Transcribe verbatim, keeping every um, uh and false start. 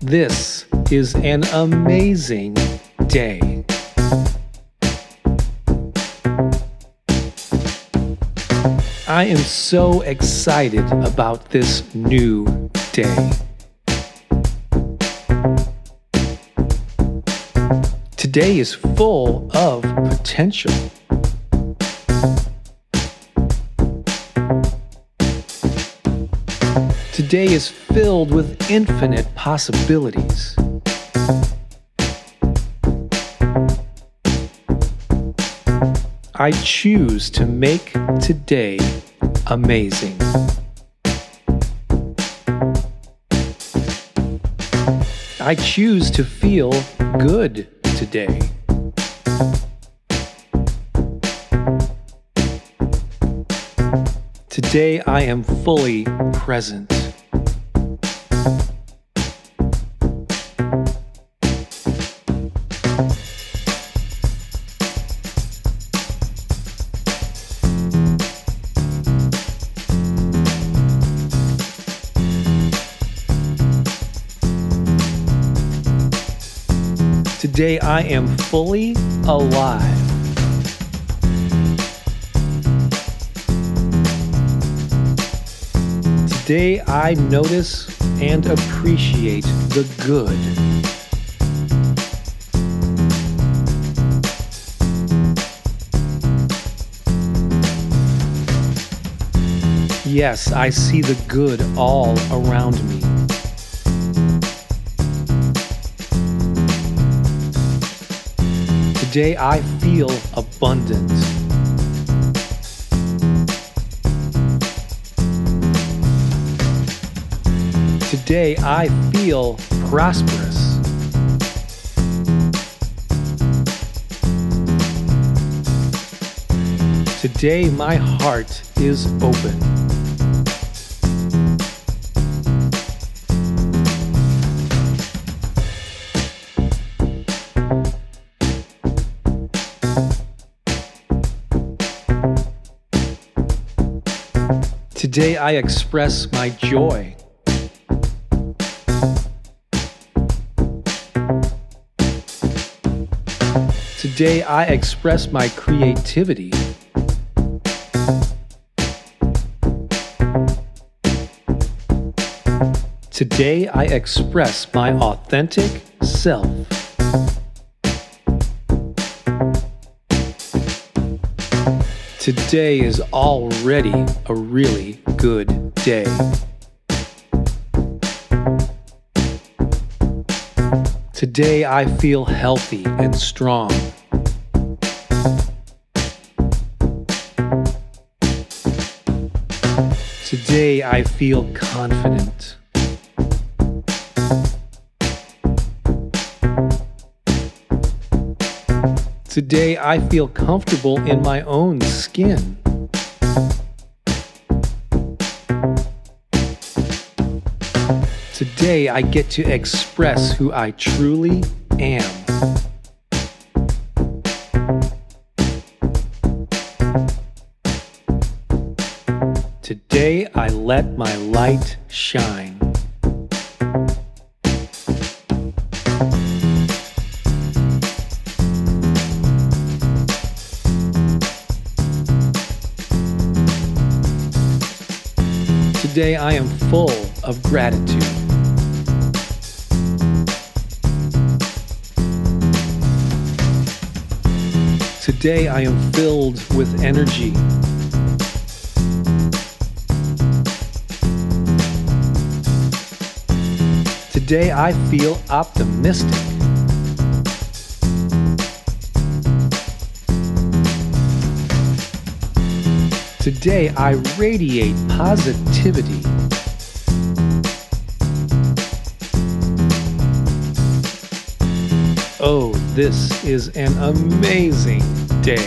This is an amazing day. I am so excited about this new day. Today is full of potential. Today is filled with infinite possibilities. I choose to make today amazing. I choose to feel good today. Today I am fully present. Today I am fully alive. Today I notice and appreciate the good. Yes, I see the good all around me. Today I feel abundant. Today I feel prosperous. Today my heart is open. Today I express my joy. Today I express my creativity. Today I express my authentic self. Today is already a really good day. Today I feel healthy and strong. Today I feel confident. Today I feel comfortable in my own skin. Today, I get to express who I truly am. Today, I let my light shine. Today, I am full of gratitude. Today, I am filled with energy. Today, I feel optimistic. Today, I radiate positivity. Oh, this is an amazing day.